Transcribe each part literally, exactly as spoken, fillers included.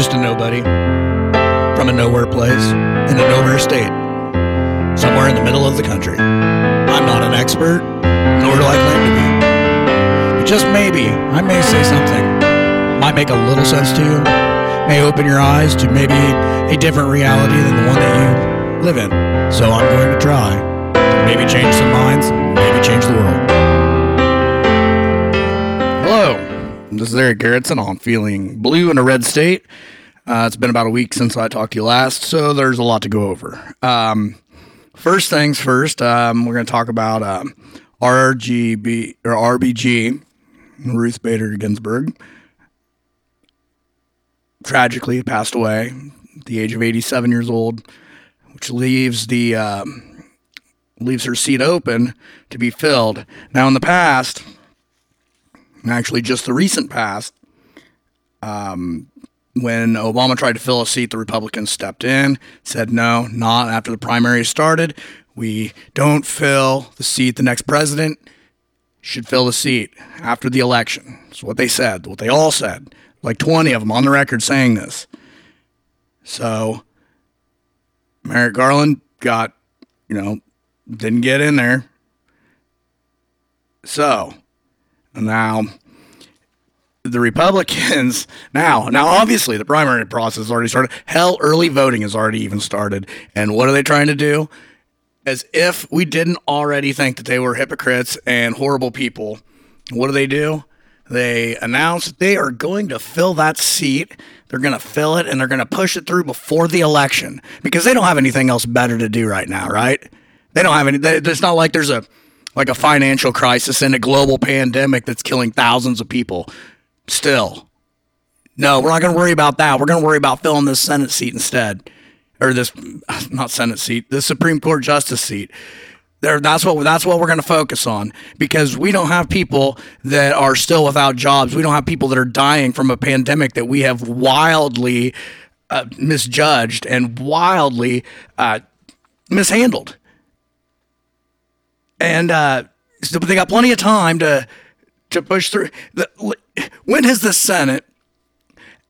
just a nobody from a nowhere place in a nowhere state, somewhere in the middle of the country. I'm not an expert, nor do I claim to be. But just maybe, I may say something, might make a little sense to you, may open your eyes to maybe a different reality than the one that you live in. So I'm going to try to maybe change some minds, maybe change the world. Hello, this is Eric Garretson. I'm feeling blue in a red state. Uh, it's been about a week since I talked to you last, so there's a lot to go over. Um, first things first, um, we're going to talk about um, R G B or R B G, Ruth Bader Ginsburg. Tragically passed away at the age of eighty-seven years old, which leaves the um, leaves her seat open to be filled. Now, in the past, and actually just the recent past, um, when Obama tried to fill a seat, the Republicans stepped in, said no, not after the primary started. We don't fill the seat. The next president should fill the seat after the election. That's what they said, what they all said. Like twenty of them on the record saying this. So Merrick Garland got, you know, didn't get in there. So now the Republicans, now, now obviously the primary process has already started. Hell, early voting has already even started. And what are they trying to do? As if we didn't already think that they were hypocrites and horrible people, what do they do? They announced that they are going to fill that seat. They're going to fill it, and they're going to push it through before the election because they don't have anything else better to do right now, right? They don't have any. They, it's not like there's a like a financial crisis and a global pandemic that's killing thousands of people. Still, no, we're not going to worry about that. We're going to worry about filling this Senate seat instead, or this not Senate seat, this Supreme Court justice seat. There, that's what that's what we're going to focus on because we don't have people that are still without jobs. We don't have people that are dying from a pandemic that we have wildly uh, misjudged and wildly uh, mishandled. And uh, so they got plenty of time to to push through. The, when has the Senate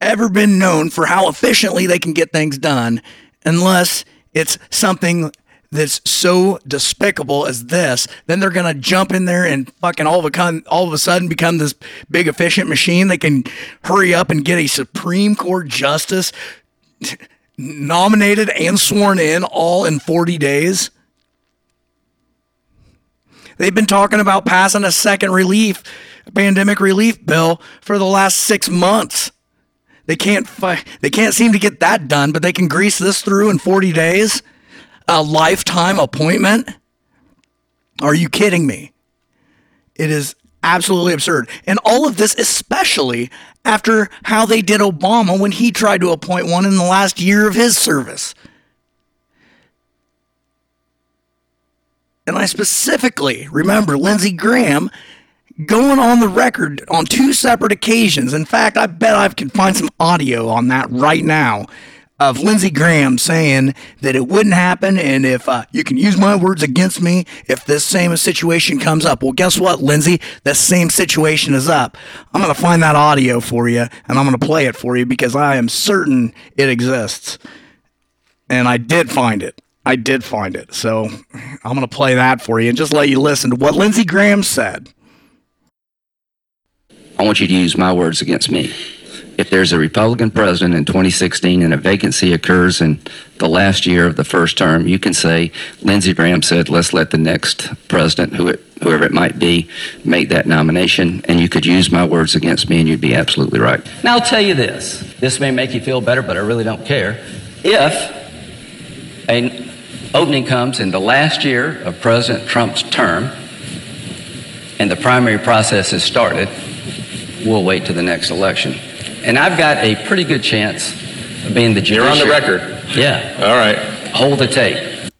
ever been known for how efficiently they can get things done unless it's something that's so despicable as this? Then they're gonna jump in there and fucking all of a con- all of a sudden become this big efficient machine. They can hurry up and get a Supreme Court justice nominated and sworn in all in forty days. They've been talking about passing a second relief, a pandemic relief bill for the last six months. They can't fi- They can't seem to get that done, but they can grease this through in forty days. A lifetime appointment? Are you kidding me? It is absolutely absurd. And all of this, especially after how they did Obama when he tried to appoint one in the last year of his service. And I specifically remember Lindsey Graham going on the record on two separate occasions. In fact, I bet I can find some audio on that right now, of Lindsey Graham saying that it wouldn't happen, and if uh, you can use my words against me if this same situation comes up. Well, guess what, Lindsey? That same situation is up. I'm going to find that audio for you, and I'm going to play it for you because I am certain it exists. And I did find it. I did find it. So I'm going to play that for you and just let you listen to what Lindsey Graham said. I want you to use my words against me. If there's a Republican president in twenty sixteen and a vacancy occurs in the last year of the first term, you can say, Lindsey Graham said, let's let the next president, who it, whoever it might be, make that nomination. And you could use my words against me, and you'd be absolutely right. Now, I'll tell you this. This may make you feel better, but I really don't care. If an opening comes in the last year of President Trump's term and the primary process has started, we'll wait to the next election. And I've got a pretty good chance of being the judiciary. You're on the record. Yeah. All right. Hold the tape.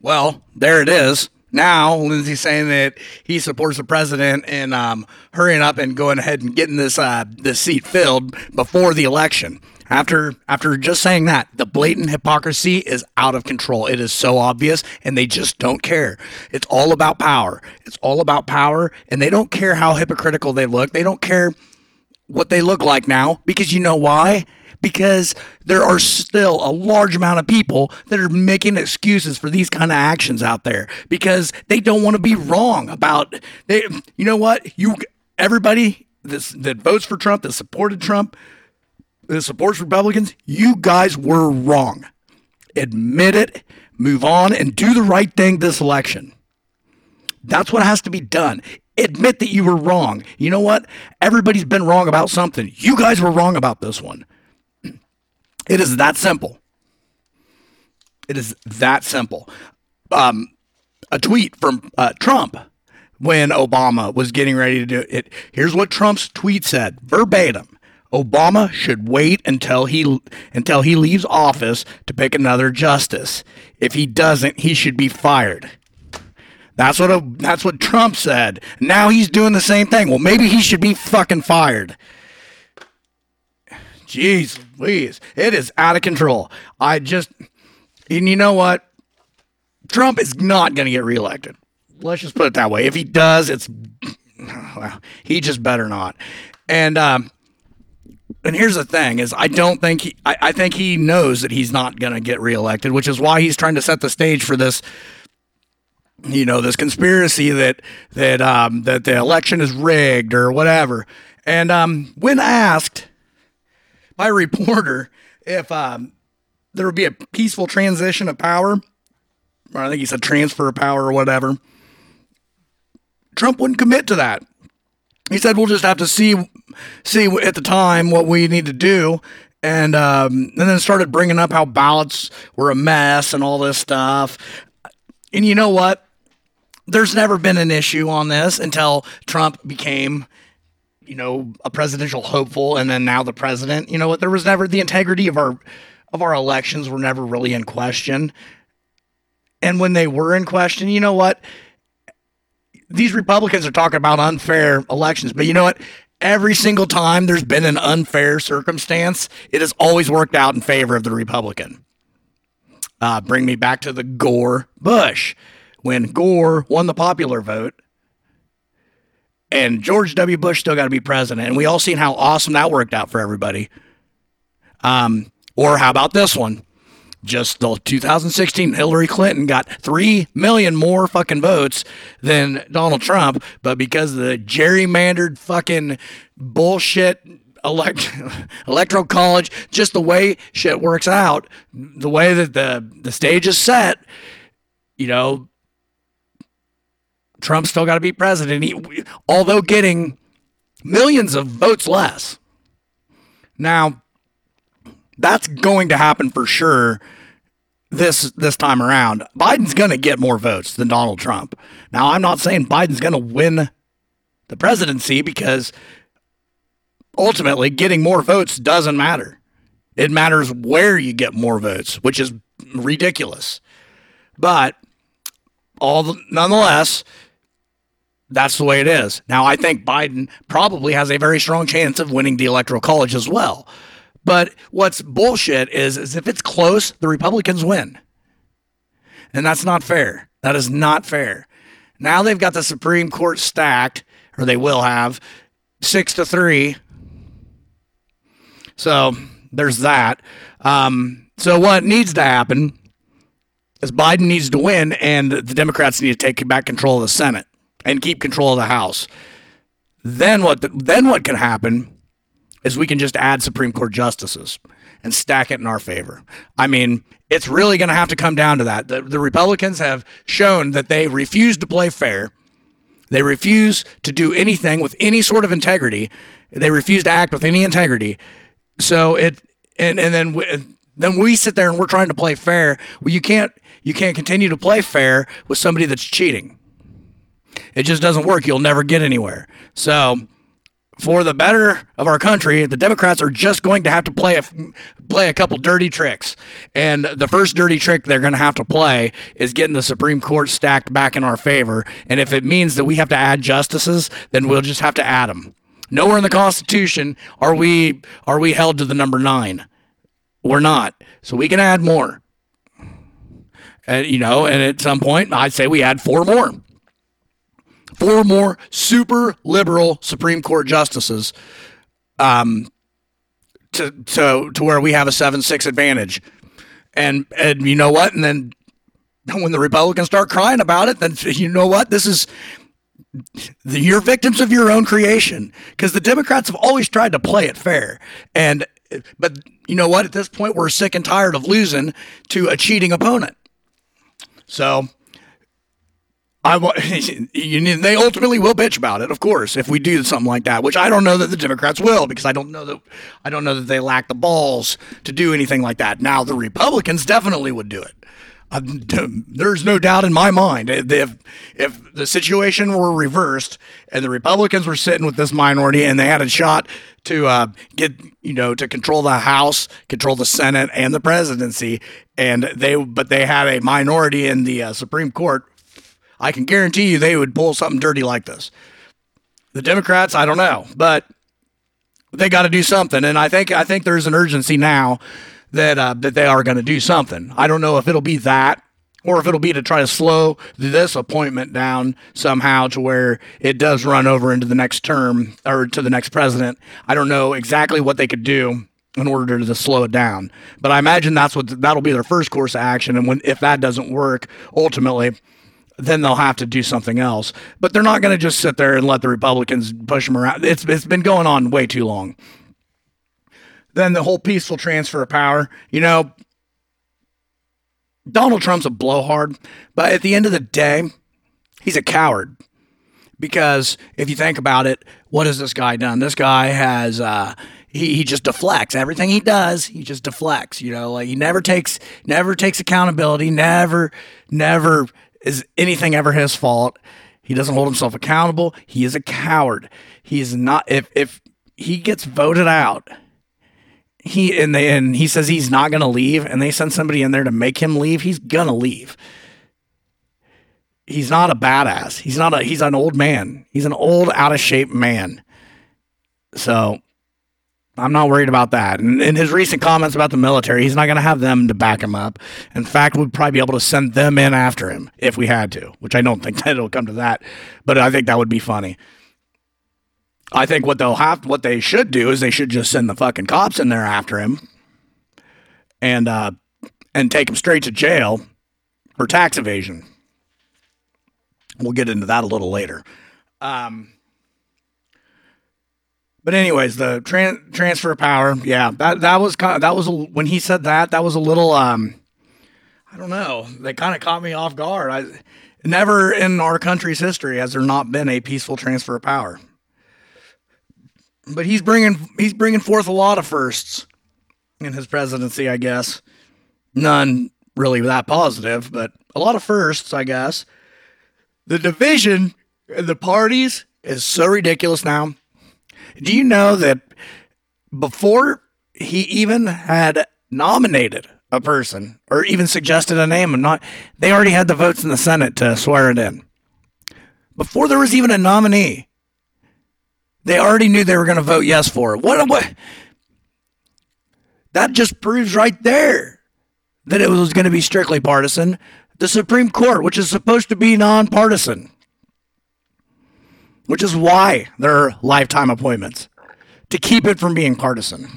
Well, there it is. Now, Lindsey's saying that he supports the president in um, hurrying up and going ahead and getting this uh, this seat filled before the election. After after just saying that, the blatant hypocrisy is out of control. It is so obvious, and they just don't care. It's all about power. It's all about power, and they don't care how hypocritical they look. They don't care what they look like now, because you know why? Because there are still a large amount of people that are making excuses for these kind of actions out there because they don't want to be wrong about they. You know what? You everybody this, that votes for Trump, that supported Trump, that supports Republicans, you guys were wrong. Admit it, move on, and do the right thing this election. That's what has to be done. Admit that you were wrong. You know what? Everybody's been wrong about something. You guys were wrong about this one. It is that simple. It is that simple. Um, a tweet from uh, Trump when Obama was getting ready to do it. Here's what Trump's tweet said, verbatim. Obama should wait until he until he leaves office to pick another justice. If he doesn't, he should be fired. That's what that's what Trump said. Now he's doing the same thing. Well, maybe he should be fucking fired. Jeez Louise, it is out of control. I just, and you know what? Trump is not going to get reelected. Let's just put it that way. If he does, it's, well, he just better not. And um, and here's the thing is I don't think he, I, I think he knows that he's not going to get reelected, which is why he's trying to set the stage for this. You know, this conspiracy that that um, that the election is rigged or whatever. And um, when asked by a reporter if um, there would be a peaceful transition of power, or I think he said transfer of power or whatever, Trump wouldn't commit to that. He said, "We'll just have to see see at the time what we need to do." And um, and then started bringing up how ballots were a mess and all this stuff. And you know what? There's never been an issue on this until Trump became, you know, a presidential hopeful, and then now the president. You know what? There was never the integrity of our of our elections were never really in question. And when they were in question, you know what? These Republicans are talking about unfair elections, but you know what? Every single time there's been an unfair circumstance, it has always worked out in favor of the Republican. Uh, bring me back to the Gore Bush. When Gore won the popular vote and George W. Bush still got to be president. And we all seen how awesome that worked out for everybody. Um, or how about this one? Just the two thousand sixteen Hillary Clinton got three million more fucking votes than Donald Trump. But because of the gerrymandered fucking bullshit Elect- electoral college, just the way shit works out, the way that the, the stage is set, you know, Trump's still got to be president, he, although getting millions of votes less. Now, that's going to happen for sure this this time around. Biden's going to get more votes than Donald Trump. Now, I'm not saying Biden's going to win the presidency because ultimately, getting more votes doesn't matter. It matters where you get more votes, which is ridiculous. But all the, nonetheless, that's the way it is. Now, I think Biden probably has a very strong chance of winning the Electoral College as well. But what's bullshit is, is if it's close, the Republicans win. And that's not fair. That is not fair. Now they've got the Supreme Court stacked, or they will have, six to three. So there's that. Um, so what needs to happen is Biden needs to win, and the Democrats need to take back control of the Senate and keep control of the House. Then what? The, then what can happen is we can just add Supreme Court justices and stack it in our favor. I mean, it's really going to have to come down to that. The, the Republicans have shown that they refuse to play fair. They refuse to do anything with any sort of integrity. They refuse to act with any integrity. So it, and and then we, then we sit there and we're trying to play fair. Well, you can't you can't continue to play fair with somebody that's cheating. It just doesn't work. You'll never get anywhere. So, for the better of our country, the Democrats are just going to have to play a play a couple dirty tricks. And the first dirty trick they're going to have to play is getting the Supreme Court stacked back in our favor. And if it means that we have to add justices, then we'll just have to add them. Nowhere in the Constitution are we are we held to the number nine. We're not. So we can add more. And, you know, and at some point, I'd say we add four more. Four more super liberal Supreme Court justices um, to to to where we have a seven six advantage. And and you know what? And then when the Republicans start crying about it, then you know what? This is the, you're victims of your own creation, because the Democrats have always tried to play it fair. And but you know what? At this point, we're sick and tired of losing to a cheating opponent. So I want, they ultimately will bitch about it, of course, if we do something like that, which I don't know that the Democrats will, because I don't know that I don't know that they lack the balls to do anything like that. Now, the Republicans definitely would do it. I, there's no doubt in my mind. If if the situation were reversed and the Republicans were sitting with this minority and they had a shot to uh, get, you know, to control the House, control the Senate and the presidency, and they but they had a minority in the uh, Supreme Court, I can guarantee you they would pull something dirty like this. The Democrats, I don't know, but they got to do something, and I think I think there's an urgency now that uh, that they are going to do something. I don't know if it'll be that, or if it'll be to try to slow this appointment down somehow to where it does run over into the next term or to the next president. I don't know exactly what they could do in order to slow it down, but I imagine that's what that'll be their first course of action. And when if that doesn't work, ultimately, then they'll have to do something else. But they're not going to just sit there and let the Republicans push them around. It's it's been going on way too long. Then the whole peaceful transfer of power, you know, Donald Trump's a blowhard, but at the end of the day, he's a coward. Because if you think about it, what has this guy done? This guy has, uh, he, he just deflects. Everything he does, he just deflects, you know, like he never takes, never takes accountability, never, never is anything ever his fault. He doesn't hold himself accountable. He is a coward. He is not, if, if he gets voted out, He and they, and he says he's not going to leave, and they send somebody in there to make him leave, he's going to leave. He's not a badass. He's not a, he's an old man. He's an old, out of shape man. So I'm not worried about that. And in his recent comments about the military, he's not going to have them to back him up. In fact, we'd probably be able to send them in after him if we had to, which I don't think that it'll come to that, but I think that would be funny. I think what they'll have, what they should do is they should just send the fucking cops in there after him, and uh, and take him straight to jail for tax evasion. We'll get into that a little later. Um, but anyways, the tran- transfer of power, yeah, that that was kind of, that was a, when he said that, that was a little, um, I don't know, they kind of caught me off guard. I, never in our country's history has there not been a peaceful transfer of power. But he's bringing he's bringing forth a lot of firsts in his presidency, I guess. None really that positive, but a lot of firsts, I guess. The division in the parties is so ridiculous now. Do you know that before he even had nominated a person or even suggested a name, and not they already had the votes in the Senate to swear it in? Before there was even a nominee, they already knew they were going to vote yes for it. What, what? That just proves right there that it was going to be strictly partisan. The Supreme Court, which is supposed to be nonpartisan, which is why there are lifetime appointments, to keep it from being partisan.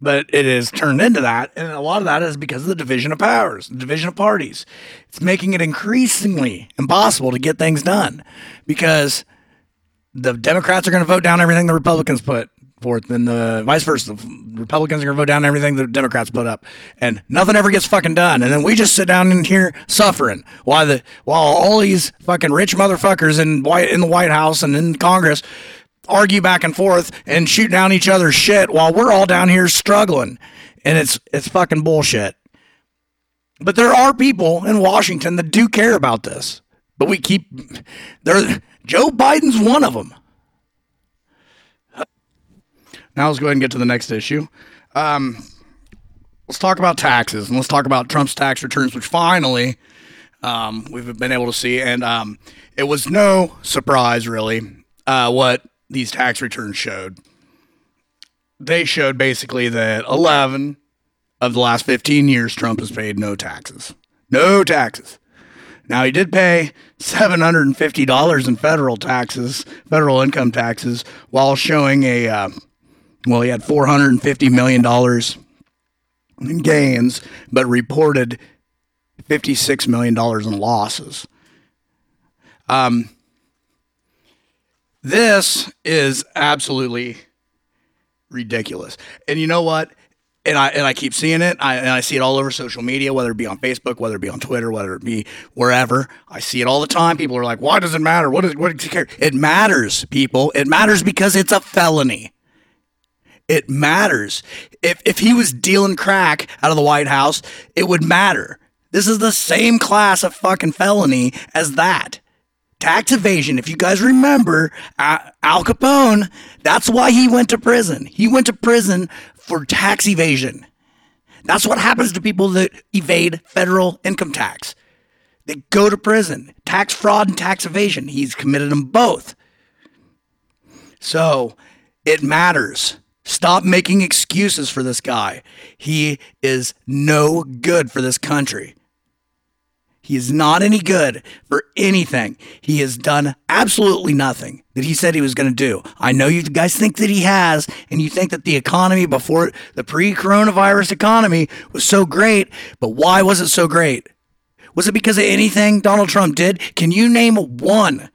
But it is turned into that, and a lot of that is because of the division of powers, the division of parties. It's making it increasingly impossible to get things done, because the Democrats are going to vote down everything the Republicans put forth, and the vice versa. The Republicans are going to vote down everything the Democrats put up, and nothing ever gets fucking done. And then we just sit down in here suffering while the while all these fucking rich motherfuckers in white in the White House and in Congress argue back and forth and shoot down each other's shit while we're all down here struggling. And it's it's fucking bullshit. But there are people in Washington that do care about this. But we keep there. Joe Biden's one of them. Now let's go ahead and get to the next issue. Um, let's talk about taxes, and let's talk about Trump's tax returns, which finally um, we've been able to see. And um, it was no surprise, really, uh, what these tax returns showed. They showed basically that eleven of the last fifteen years, Trump has paid no taxes. No taxes. Now, he did pay seven hundred fifty dollars in federal taxes, federal income taxes, while showing a, uh, well, he had four hundred fifty million dollars in gains, but reported fifty-six million dollars in losses. Um, this is absolutely ridiculous. And you know what? And I and I keep seeing it, I, and I see it all over social media, whether it be on Facebook, whether it be on Twitter, whether it be wherever. I see it all the time. People are like, why does it matter? What does what does it care? It matters, people. It matters because it's a felony. It matters. If if he was dealing crack out of the White House, it would matter. This is the same class of fucking felony as that. Tax evasion, if you guys remember, uh, Al Capone, that's why he went to prison. He went to prison for tax evasion. That's what happens to people that evade federal income tax. They go to prison. Tax fraud and tax evasion. He's committed them both. So it matters. Stop making excuses for this guy. He is no good for this country. He is not any good for anything. He has done absolutely nothing that he said he was going to do. I know you guys think that he has, and you think that the economy before the pre-coronavirus economy was so great, but why was it so great? Was it because of anything Donald Trump did? Can you name one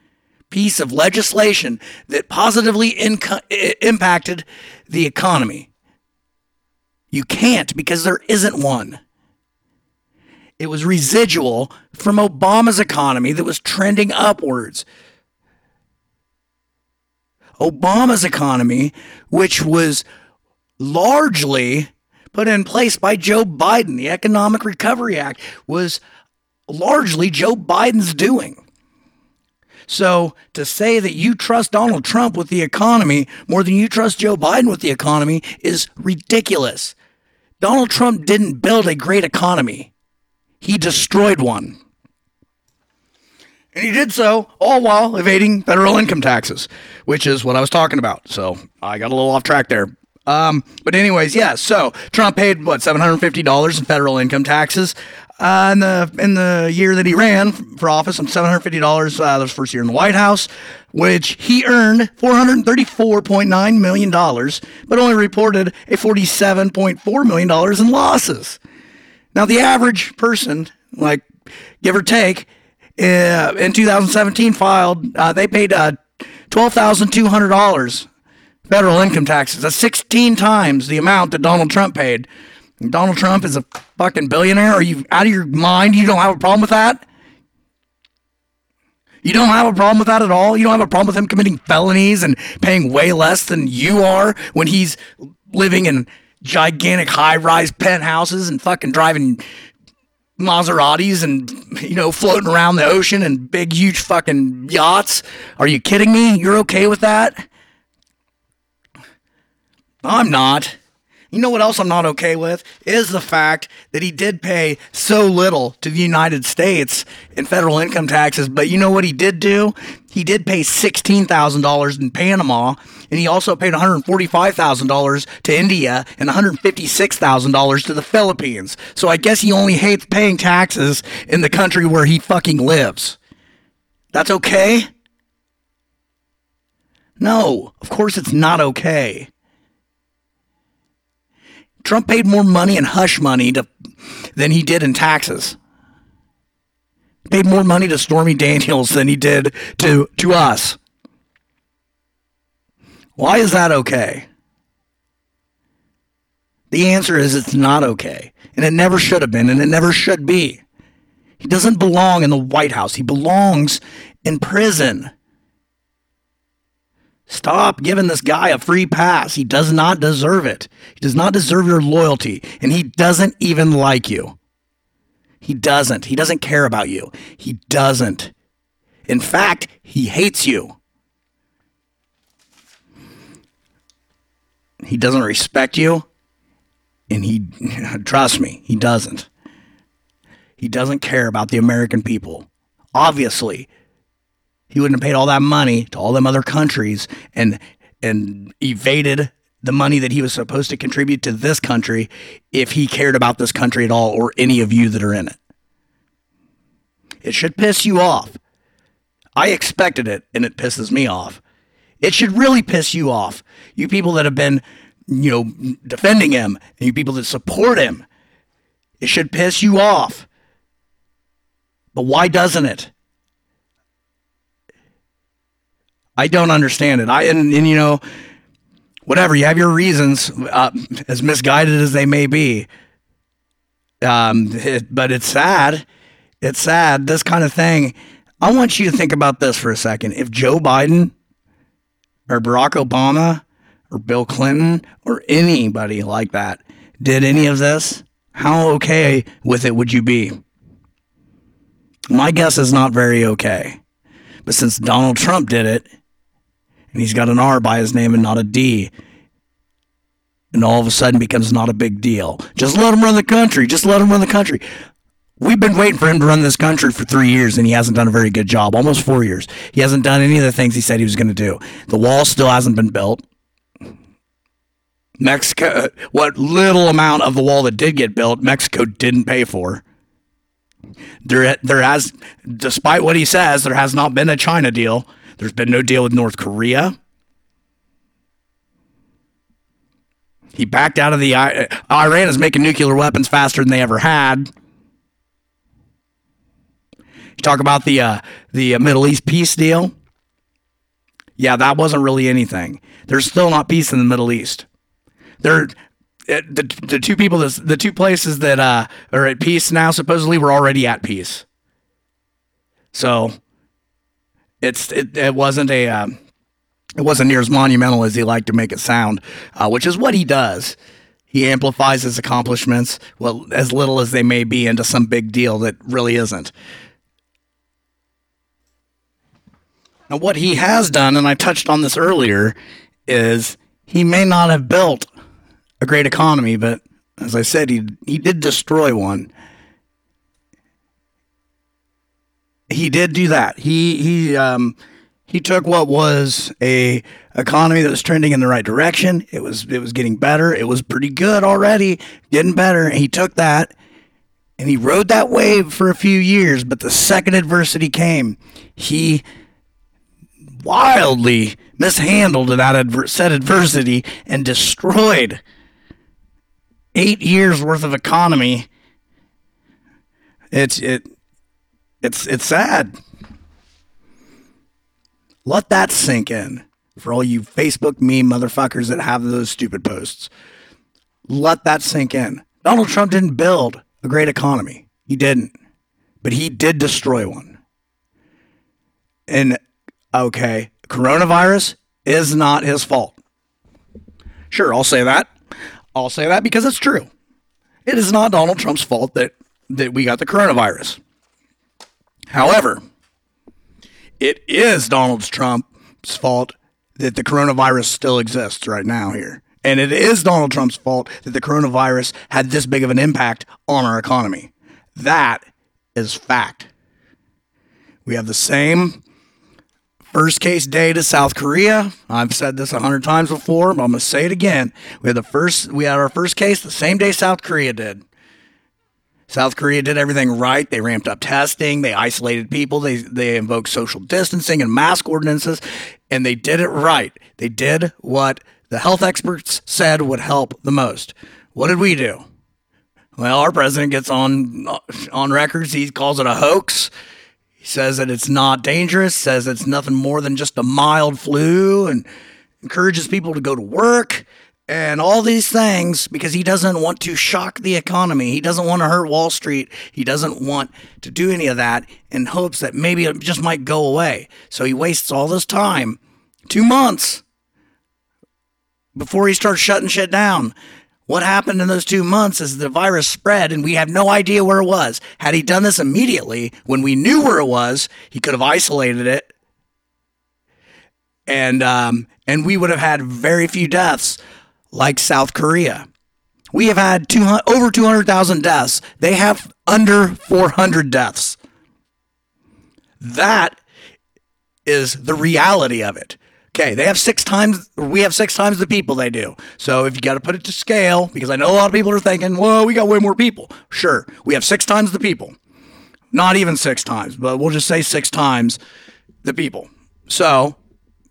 piece of legislation that positively inco- impacted the economy? You can't, because there isn't one. It was residual from Obama's economy that was trending upwards. Obama's economy, which was largely put in place by Joe Biden, the Economic Recovery Act, was largely Joe Biden's doing. So to say that you trust Donald Trump with the economy more than you trust Joe Biden with the economy is ridiculous. Donald Trump didn't build a great economy. He destroyed one. And he did so all while evading federal income taxes, which is what I was talking about. So I got a little off track there. Um, but anyways, yeah, so Trump paid, what, seven hundred fifty dollars in federal income taxes uh, in the in the year that he ran for office, and seven hundred fifty dollars uh, the first year in the White House, which he earned four hundred thirty-four point nine million dollars, but only reported a forty-seven point four million dollars in losses. Now, the average person, like, give or take, uh, in two thousand seventeen filed, uh, they paid uh, twelve thousand two hundred dollars federal income taxes. That's sixteen times the amount that Donald Trump paid. And Donald Trump is a fucking billionaire. Are you out of your mind? You don't have a problem with that? You don't have a problem with that at all? You don't have a problem with him committing felonies and paying way less than you are when he's living in gigantic high-rise penthouses and fucking driving Maseratis and, you know, floating around the ocean in big, huge fucking yachts? Are you kidding me? You're okay with that? I'm not. You know what else I'm not okay with? Is the fact that he did pay so little to the United States in federal income taxes, but you know what he did do? He did pay sixteen thousand dollars in Panama, and he also paid one hundred forty-five thousand dollars to India and one hundred fifty-six thousand dollars to the Philippines. So I guess he only hates paying taxes in the country where he fucking lives. That's okay? No, of course it's not okay. Trump paid more money in hush money to, than he did in taxes. Paid more money to Stormy Daniels than he did to, to us. Why is that okay? The answer is it's not okay. And it never should have been, and it never should be. He doesn't belong in the White House. He belongs in prison. Stop giving this guy a free pass. He does not deserve it. He does not deserve your loyalty, and he doesn't even like you. He doesn't. He doesn't care about you. He doesn't. In fact, he hates you. He doesn't respect you, and he, trust me, he doesn't. He doesn't care about the American people. Obviously, he wouldn't have paid all that money to all them other countries and and evaded the money that he was supposed to contribute to this country if he cared about this country at all, or any of you that are in it. It should piss you off. I expected it, and it pisses me off. It should really piss you off. You people that have been, you know, defending him, and you people that support him. It should piss you off. But why doesn't it? I don't understand it. I and, and you know, whatever, you have your reasons, uh, as misguided as they may be. Um, it, but it's sad. It's sad, this kind of thing. I want you to think about this for a second. If Joe Biden or Barack Obama or Bill Clinton or anybody like that did any of this, how okay with it would you be? My guess is not very okay. But since Donald Trump did it, and he's got an R by his name and not a D, and all of a sudden becomes not a big deal. Just let him run the country. Just let him run the country. We've been waiting for him to run this country for three years, and he hasn't done a very good job. Almost four years. He hasn't done any of the things he said he was going to do. The wall still hasn't been built. Mexico, what little amount of the wall that did get built, Mexico didn't pay for. There, there has, despite what he says, there has not been a China deal. There's been no deal with North Korea. He backed out of the... Iran is making nuclear weapons faster than they ever had. You talk about the uh, the Middle East peace deal. Yeah, that wasn't really anything. There's still not peace in the Middle East. There... It, the, the two people, that's, the two places that uh, are at peace now, supposedly were already at peace. So it's it, it wasn't a um, it wasn't near as monumental as he liked to make it sound, uh, which is what he does. He amplifies his accomplishments, well, as little as they may be, into some big deal that really isn't. Now, what he has done, and I touched on this earlier, is he may not have built a great economy, but as I said, he he did destroy one. He did do that. He he um he took what was a economy that was trending in the right direction. It was it was getting better. It was pretty good already, getting better. And he took that and he rode that wave for a few years. But the second adversity came, he wildly mishandled that adver- said adversity and destroyed eight years worth of economy. It's it it's it's sad. Let that sink in for all you Facebook meme motherfuckers that have those stupid posts. Let that sink in. Donald Trump didn't build a great economy. He didn't. But he did destroy one. And okay, coronavirus is not his fault. Sure, I'll say that. I'll say that because it's true. It is not Donald Trump's fault that, that we got the coronavirus. However, it is Donald Trump's fault that the coronavirus still exists right now here. And it is Donald Trump's fault that the coronavirus had this big of an impact on our economy. That is fact. We have the same first case day to South Korea. I've said this a hundred times before, but I'm going to say it again. We had the first, we had our first case the same day South Korea did. South Korea did everything right. They ramped up testing. They isolated people. They they invoked social distancing and mask ordinances, and they did it right. They did what the health experts said would help the most. What did we do? Well, our president gets on on records. He calls it a hoax. Says that it's not dangerous, says it's nothing more than just a mild flu, and encourages people to go to work and all these things because he doesn't want to shock the economy. He doesn't want to hurt Wall Street. He doesn't want to do any of that in hopes that maybe it just might go away. So he wastes all this time, two months, before he starts shutting shit down. What happened in those two months is the virus spread, and we have no idea where it was. Had he done this immediately, when we knew where it was, he could have isolated it, and um, and we would have had very few deaths like South Korea. We have had two hundred, over two hundred thousand deaths. They have under four hundred deaths. That is the reality of it. Okay, they have six times, we have six times the people they do. So if you got to put it to scale, because I know a lot of people are thinking, well, we got way more people. Sure, we have six times the people. not even six times, but we'll just say six times the people. So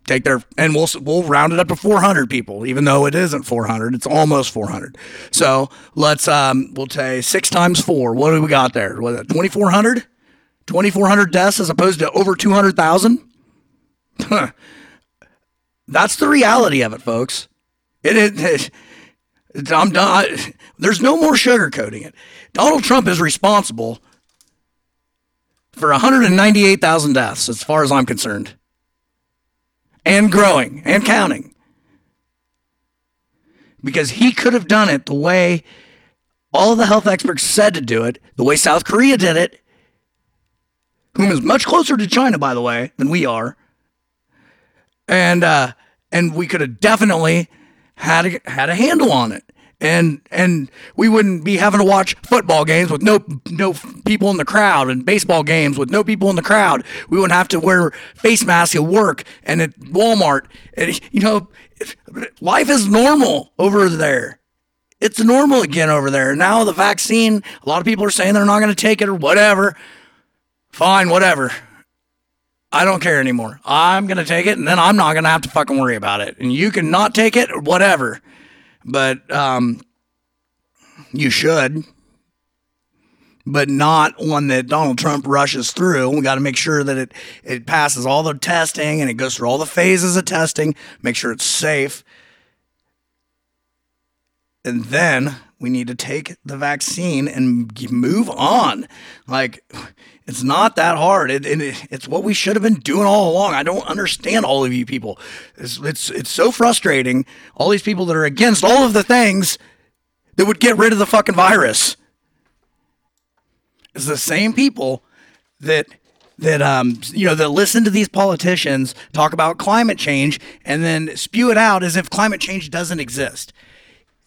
take their, and we'll we'll round it up to four hundred people, even though it isn't four hundred, it's almost four hundred. So let's um we'll say six times four. What do we got there? What, twenty-four hundred? twenty-four hundred deaths as opposed to over two hundred thousand? Huh. That's the reality of it, folks. It, it, it I'm done. I, there's no more sugarcoating it. Donald Trump is responsible for one hundred ninety-eight thousand deaths, as far as I'm concerned, and growing and counting, because he could have done it the way all the health experts said to do it, the way South Korea did it, whom is much closer to China, by the way, than we are. And uh, and we could have definitely had a, had a handle on it, and and we wouldn't be having to watch football games with no no people in the crowd, and baseball games with no people in the crowd. We wouldn't have to wear face masks at work and at Walmart. And, you know, life is normal over there. It's normal again over there. Now the vaccine, a lot of people are saying they're not going to take it or whatever. Fine, whatever. I don't care anymore. I'm going to take it, and then I'm not going to have to fucking worry about it. And you can not take it or whatever, but um, you should, but not one that Donald Trump rushes through. We got to make sure that it, it passes all the testing, and it goes through all the phases of testing, make sure it's safe. And then we need to take the vaccine and move on. Like, it's not that hard. It, it, it's what we should have been doing all along. I don't understand all of you people. It's, it's it's so frustrating. All these people that are against all of the things that would get rid of the fucking virus. It's the same people that that um you know that listen to these politicians talk about climate change and then spew it out as if climate change doesn't exist.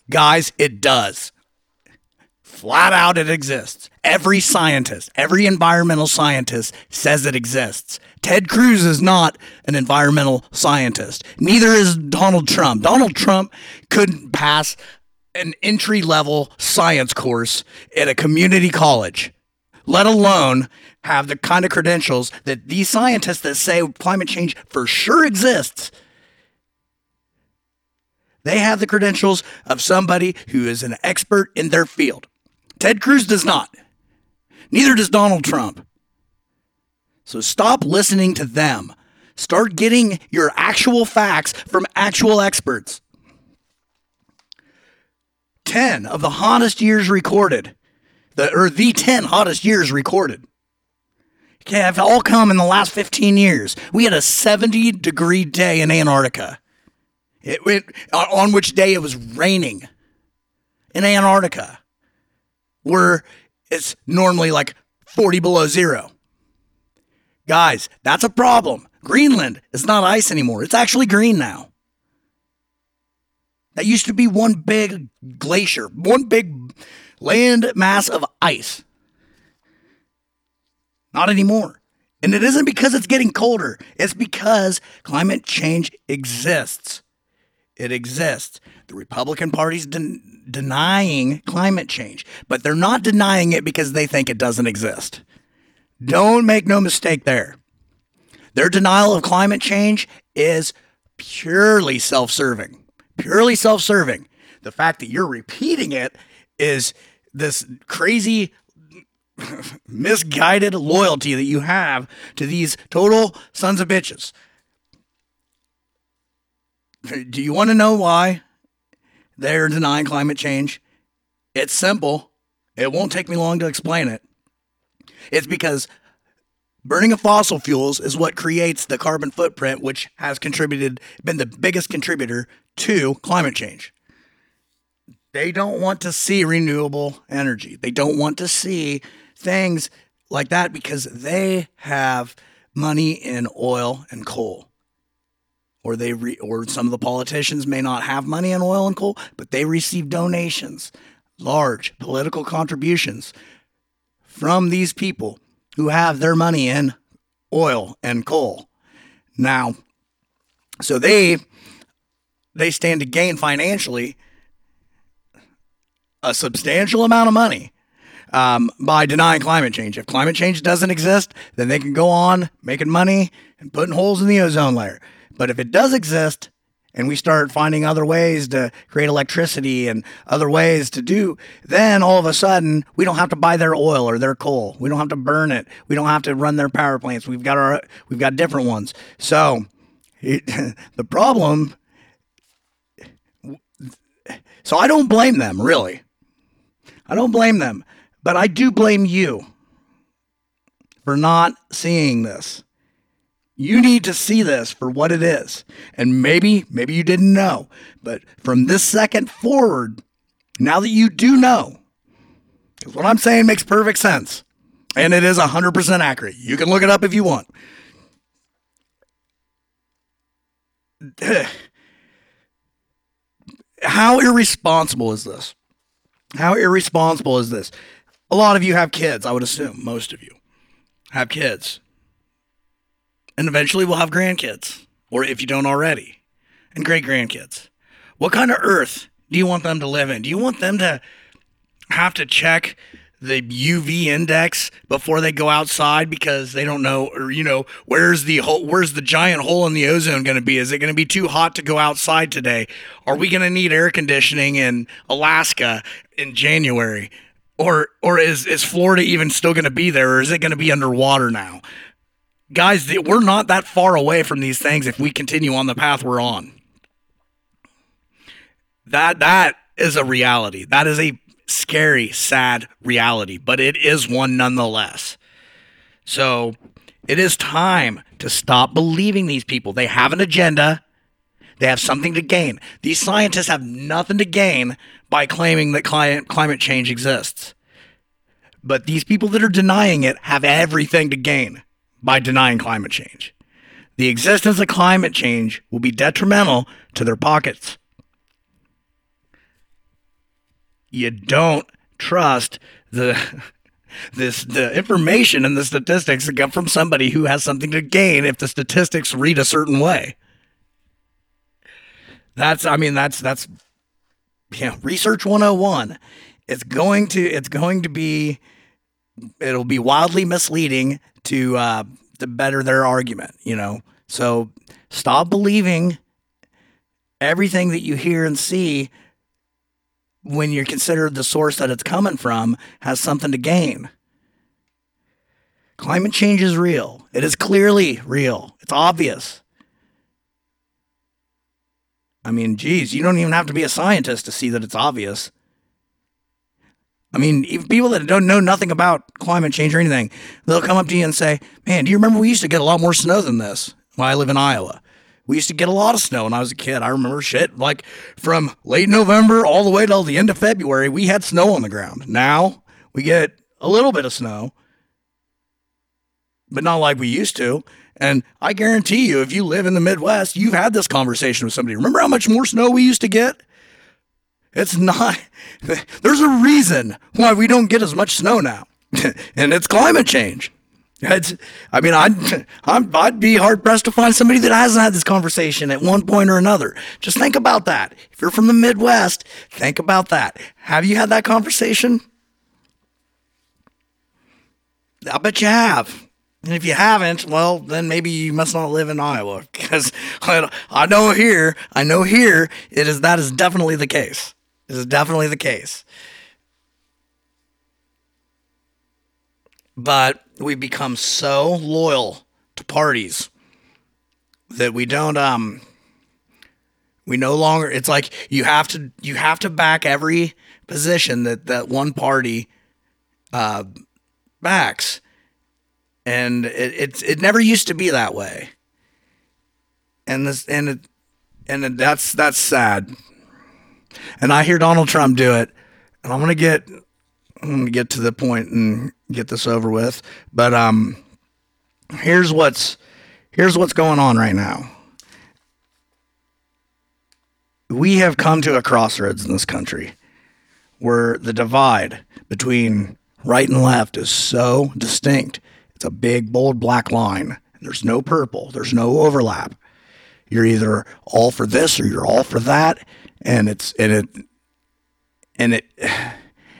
Guys, it does. Flat out, it exists. Every scientist, every environmental scientist says it exists. Ted Cruz is not an environmental scientist. Neither is Donald Trump. Donald Trump couldn't pass an entry-level science course at a community college, let alone have the kind of credentials that these scientists that say climate change for sure exists. They have the credentials of somebody who is an expert in their field. Ted Cruz does not. Neither does Donald Trump. So stop listening to them. Start getting your actual facts from actual experts. ten of the hottest years recorded, the, or the ten hottest years recorded, have all come in the last fifteen years. We had a seventy degree day in Antarctica. It went, on which day it was raining in Antarctica, where it's normally like forty below zero. Guys, that's a problem. Greenland is not ice anymore. It's actually green now. That used to be one big glacier, one big land mass of ice. Not anymore. And it isn't because it's getting colder. It's because climate change exists. It exists. The Republican Party's de- denying climate change, but they're not denying it because they think it doesn't exist. Don't make no mistake there. Their denial of climate change is purely self-serving, purely self-serving. The fact that you're repeating it is this crazy, misguided loyalty that you have to these total sons of bitches. Do you want to know why they're denying climate change? It's simple. It won't take me long to explain it. It's because burning of fossil fuels is what creates the carbon footprint, which has contributed, been the biggest contributor to climate change. They don't want to see renewable energy. They don't want to see things like that because they have money in oil and coal. Or they re, or some of the politicians may not have money in oil and coal, but they receive donations, large political contributions from these people who have their money in oil and coal. Now, so they they stand to gain financially a substantial amount of money um, by denying climate change. If climate change doesn't exist, then they can go on making money and putting holes in the ozone layer. But if it does exist, and we start finding other ways to create electricity and other ways to do, then all of a sudden, we don't have to buy their oil or their coal. We don't have to burn it. We don't have to run their power plants. We've got our, we've got different ones. So it, the problem, so I don't blame them, really. I don't blame them, but I do blame you for not seeing this. You need to see this for what it is. And maybe, maybe you didn't know, but from this second forward, now that you do know, what I'm saying makes perfect sense. And it is one hundred percent accurate. You can look it up if you want. How irresponsible is this? How irresponsible is this? A lot of you have kids, I would assume. Most of you have kids. And eventually we'll have grandkids, or if you don't already, and great-grandkids. What kind of earth do you want them to live in? Do you want them to have to check the U V index before they go outside because they don't know, or, you know, where's the hole, where's the giant hole in the ozone going to be? Is it going to be too hot to go outside today? Are we going to need air conditioning in Alaska in January? Or or is, is Florida even still going to be there, or is it going to be underwater now? Guys, we're not that far away from these things if we continue on the path we're on. That that is a reality. That is a scary, sad reality, but it is one nonetheless. So it is time to stop believing these people. They have an agenda. They have something to gain. These scientists have nothing to gain by claiming that climate change exists. But these people that are denying it have everything to gain by denying climate change. The existence of climate change will be detrimental to their pockets. You don't trust the this the information and the statistics that come from somebody who has something to gain if the statistics read a certain way. That's I mean that's that's yeah, research one oh one. It's going to it's going to be it'll be wildly misleading to uh, to better their argument, you know. So stop believing everything that you hear and see when you're considered the source that it's coming from has something to gain. Climate change is real. It is clearly real. It's obvious. I mean, geez, you don't even have to be a scientist to see that it's obvious. I mean, even people that don't know nothing about climate change or anything, they'll come up to you and say, man, do you remember we used to get a lot more snow than this? Well, I live in Iowa. We used to get a lot of snow when I was a kid. I remember shit, like from late November all the way till the end of February, we had snow on the ground. Now we get a little bit of snow, but not like we used to. And I guarantee you, if you live in the Midwest, you've had this conversation with somebody. Remember how much more snow we used to get? It's not, there's a reason why we don't get as much snow now, and it's climate change. It's, I mean, I'd, I'm, I'd be hard-pressed to find somebody that hasn't had this conversation at one point or another. Just think about that. If you're from the Midwest, think about that. Have you had that conversation? I bet you have. And if you haven't, well, then maybe you must not live in Iowa, because I, I know here, I know here, it is that is definitely the case. This is definitely the case. But we become so loyal to parties that we don't, um, we no longer, it's like you have to, you have to back every position that, that one party, uh, backs. And it, it's, it never used to be that way. And this, and it, and it, that's, that's sad. And I hear Donald Trump do it, and I'm gonna get, I'm gonna get to the point and get this over with. But um, here's what's here's what's going on right now. We have come to a crossroads in this country, where the divide between right and left is so distinct. It's a big, bold black line. There's no purple. There's no overlap. You're either all for this or you're all for that. And it's, and it, and it,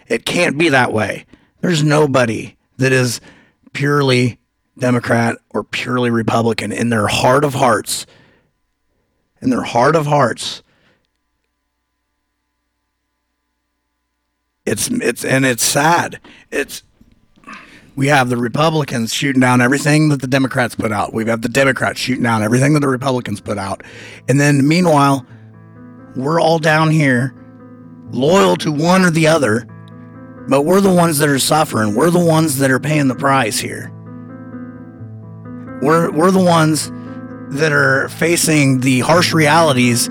it can't be that way. There's nobody that is purely Democrat or purely Republican in their heart of hearts. In their heart of hearts. It's it's and it's sad. It's we have the Republicans shooting down everything that the Democrats put out. We have the Democrats shooting down everything that the Republicans put out. And then meanwhile, we're all down here loyal to one or the other, but we're the ones that are suffering. We're the ones that are paying the price here. We're we're the ones that are facing the harsh realities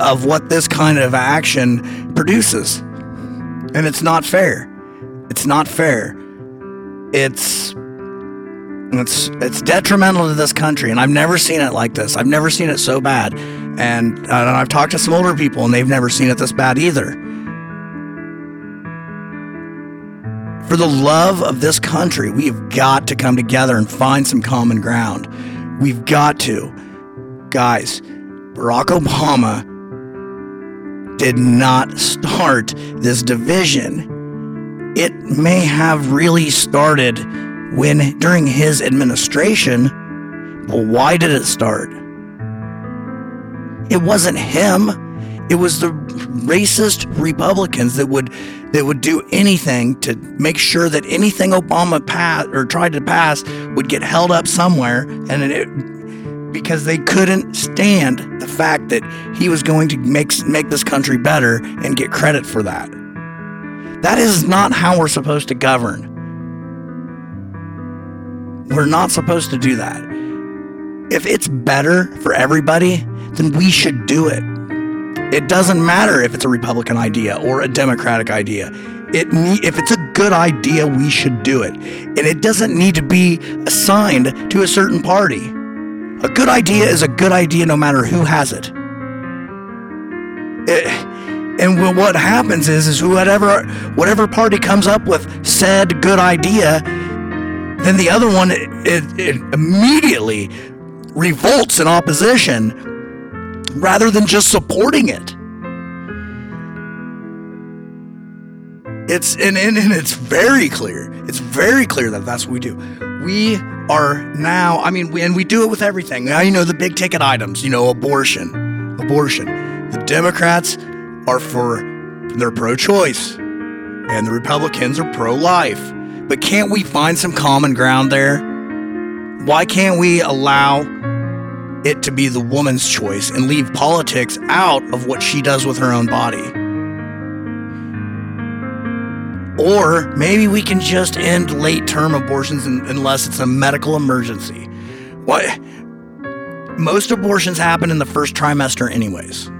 of what this kind of action produces. And it's not fair. It's not fair. It's it's it's detrimental to this country, and I've never seen it like this. I've never seen it so bad. And, and I've talked to some older people, and they've never seen it this bad either. For the love of this country, we've got to come together and find some common ground. We've got to. Guys, Barack Obama did not start this division. It may have really started when during his administration, but why did it start? It wasn't him. It was the racist Republicans that would that would do anything to make sure that anything Obama passed or tried to pass would get held up somewhere, and it because they couldn't stand the fact that he was going to make make this country better and get credit for that. That is not how we're supposed to govern. We're not supposed to do that. If it's better for everybody, then we should do it. It doesn't matter if it's a Republican idea or a Democratic idea. It if it's a good idea, we should do it. And it doesn't need to be assigned to a certain party. A good idea is a good idea no matter who has it. it and what happens is, is whatever, whatever party comes up with said good idea, then the other one it, it, it immediately revolts in opposition rather than just supporting it. It's and, and, and it's very clear. It's very clear that that's what we do. We are now, I mean, we, and we do it with everything. Now, you know, the big ticket items, you know, abortion, abortion. The Democrats are for, they're pro-choice, and the Republicans are pro-life. But can't we find some common ground there? Why can't we allow it to be the woman's choice and leave politics out of what she does with her own body? Or maybe we can just end late-term abortions in, unless it's a medical emergency. What? Most abortions happen in the first trimester anyways.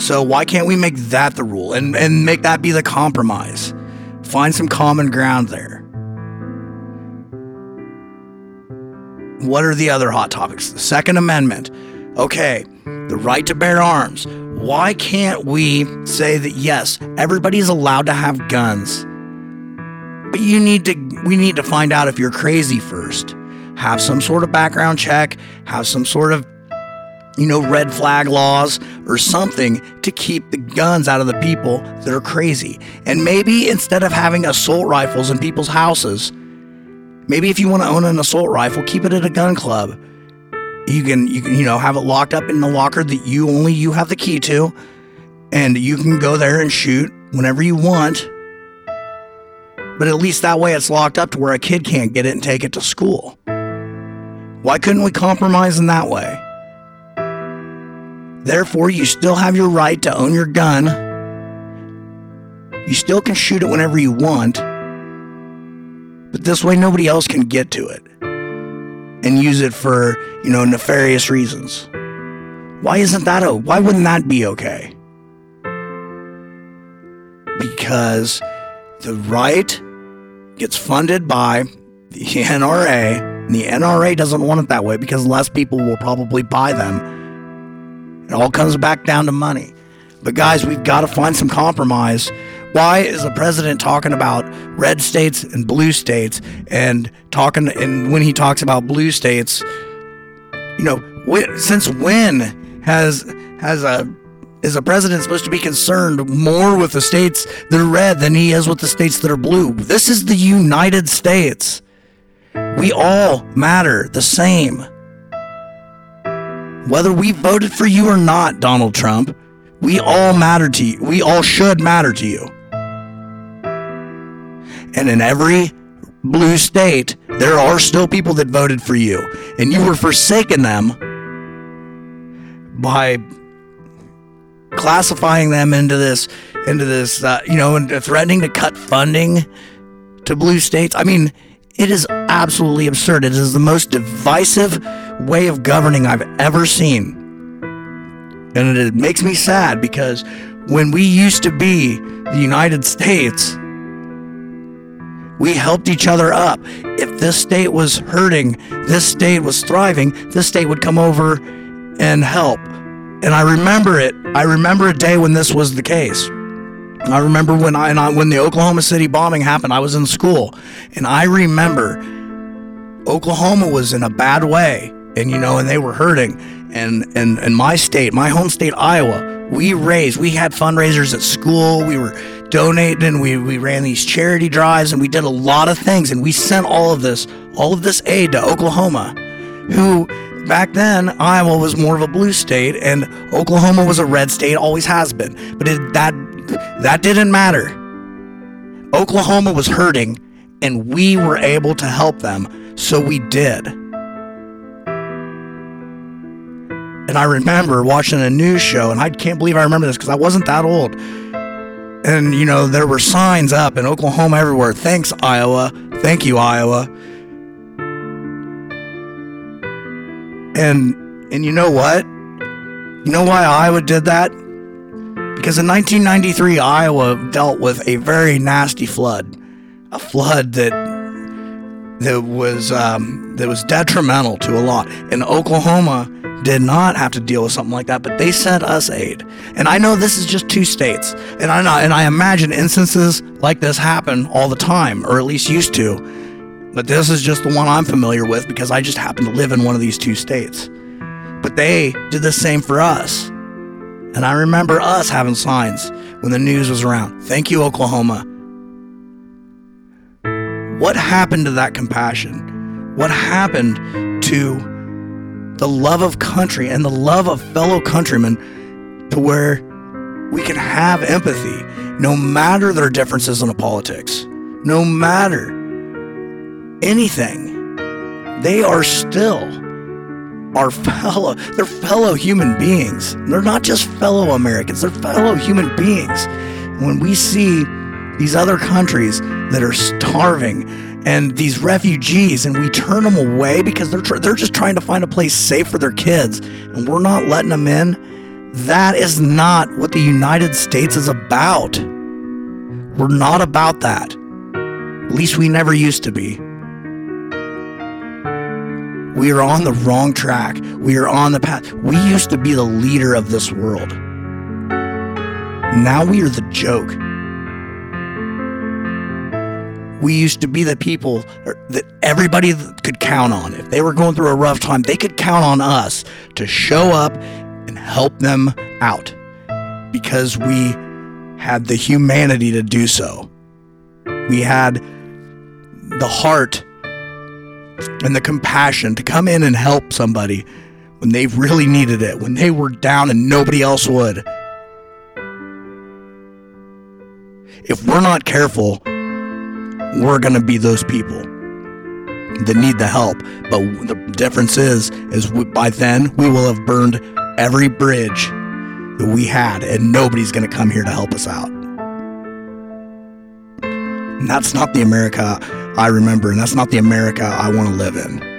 So why can't we make that the rule and, and make that be the compromise? Find some common ground there. What are the other hot topics? The Second Amendment. Okay, the right to bear arms. Why can't we say that, yes, everybody's allowed to have guns, but you need to, we need to find out if you're crazy first. Have some sort of background check, have some sort of, you know, red flag laws or something to keep the guns out of the people that are crazy. And maybe instead of having assault rifles in people's houses, maybe if you want to own an assault rifle, keep it at a gun club. You can, you can, you know, have it locked up in the locker that you only you have the key to, and you can go there and shoot whenever you want. But at least that way it's locked up to where a kid can't get it and take it to school. Why couldn't we compromise in that way? Therefore, you still have your right to own your gun. You still can shoot it whenever you want. But this way, nobody else can get to it and use it for, you know, nefarious reasons. Why isn't that, a, why wouldn't that be okay? Because the right gets funded by the N R A, and the N R A doesn't want it that way because less people will probably buy them. It all comes back down to money. But guys, we've got to find some compromise. Why is the president talking about red states and blue states and talking, and when he talks about blue states, you know, since when has has a Is a president supposed to be concerned more with the states that are red than he is with the states that are blue? This is the United States. We all matter the same. Whether we voted for you or not, Donald Trump, we all matter to you. We all should matter to you. And in every blue state, there are still people that voted for you, and you were forsaking them by classifying them into this, into this, uh, you know, and threatening to cut funding to blue states. I mean, it is absolutely absurd. It is the most divisive way of governing I've ever seen. And it makes me sad, because when we used to be the United States, we helped each other up. If this state was hurting, this state was thriving, this state would come over and help. And I remember it. I remember a day when this was the case. I remember when I, and I when the Oklahoma City bombing happened, I was in school. And I remember Oklahoma was in a bad way, and you know, and they were hurting. And and and my state, my home state, Iowa, we raised, we had fundraisers at school, we were donating, we, we ran these charity drives, and we did a lot of things, and we sent all of this, all of this aid to Oklahoma, who back then, Iowa was more of a blue state, and Oklahoma was a red state, always has been. But it, that that didn't matter. Oklahoma was hurting, and we were able to help them, so we did. And I remember watching a news show, and I can't believe I remember this because I wasn't that old. And, you know, there were signs up in Oklahoma everywhere. Thanks, Iowa. Thank you, Iowa. And and you know what? You know why Iowa did that? Because in nineteen ninety-three, Iowa dealt with a very nasty flood. A flood that that was um, that was detrimental to a lot. And Oklahoma did not have to deal with something like that, but they sent us aid. And I know this is just two states, and I know, and I imagine instances like this happen all the time, or at least used to, but this is just the one I'm familiar with because I just happen to live in one of these two states. But they did the same for us, and I remember us having signs when the news was around. Thank you, Oklahoma. What happened to that compassion? What happened to the love of country and the love of fellow countrymen, to where we can have empathy no matter their differences in the politics, no matter anything? They are still our fellow, they're fellow human beings. They're not just fellow Americans, they're fellow human beings. When we see these other countries that are starving and these refugees, and we turn them away because they're tr- they're just trying to find a place safe for their kids, and we're not letting them in, that is not what the United States is about. We're not about that. At least we never used to be. We are on the wrong track. We are on the path. We used to be the leader of this world. Now we are the joke. We used to be the people that everybody could count on. If they were going through a rough time, they could count on us to show up and help them out because we had the humanity to do so. We had the heart and the compassion to come in and help somebody when they really needed it, when they were down and nobody else would. If we're not careful, we're going to be those people that need the help. But the difference is, is we, by then, we will have burned every bridge that we had, and nobody's going to come here to help us out. And that's not the America I remember, and that's not the America I want to live in.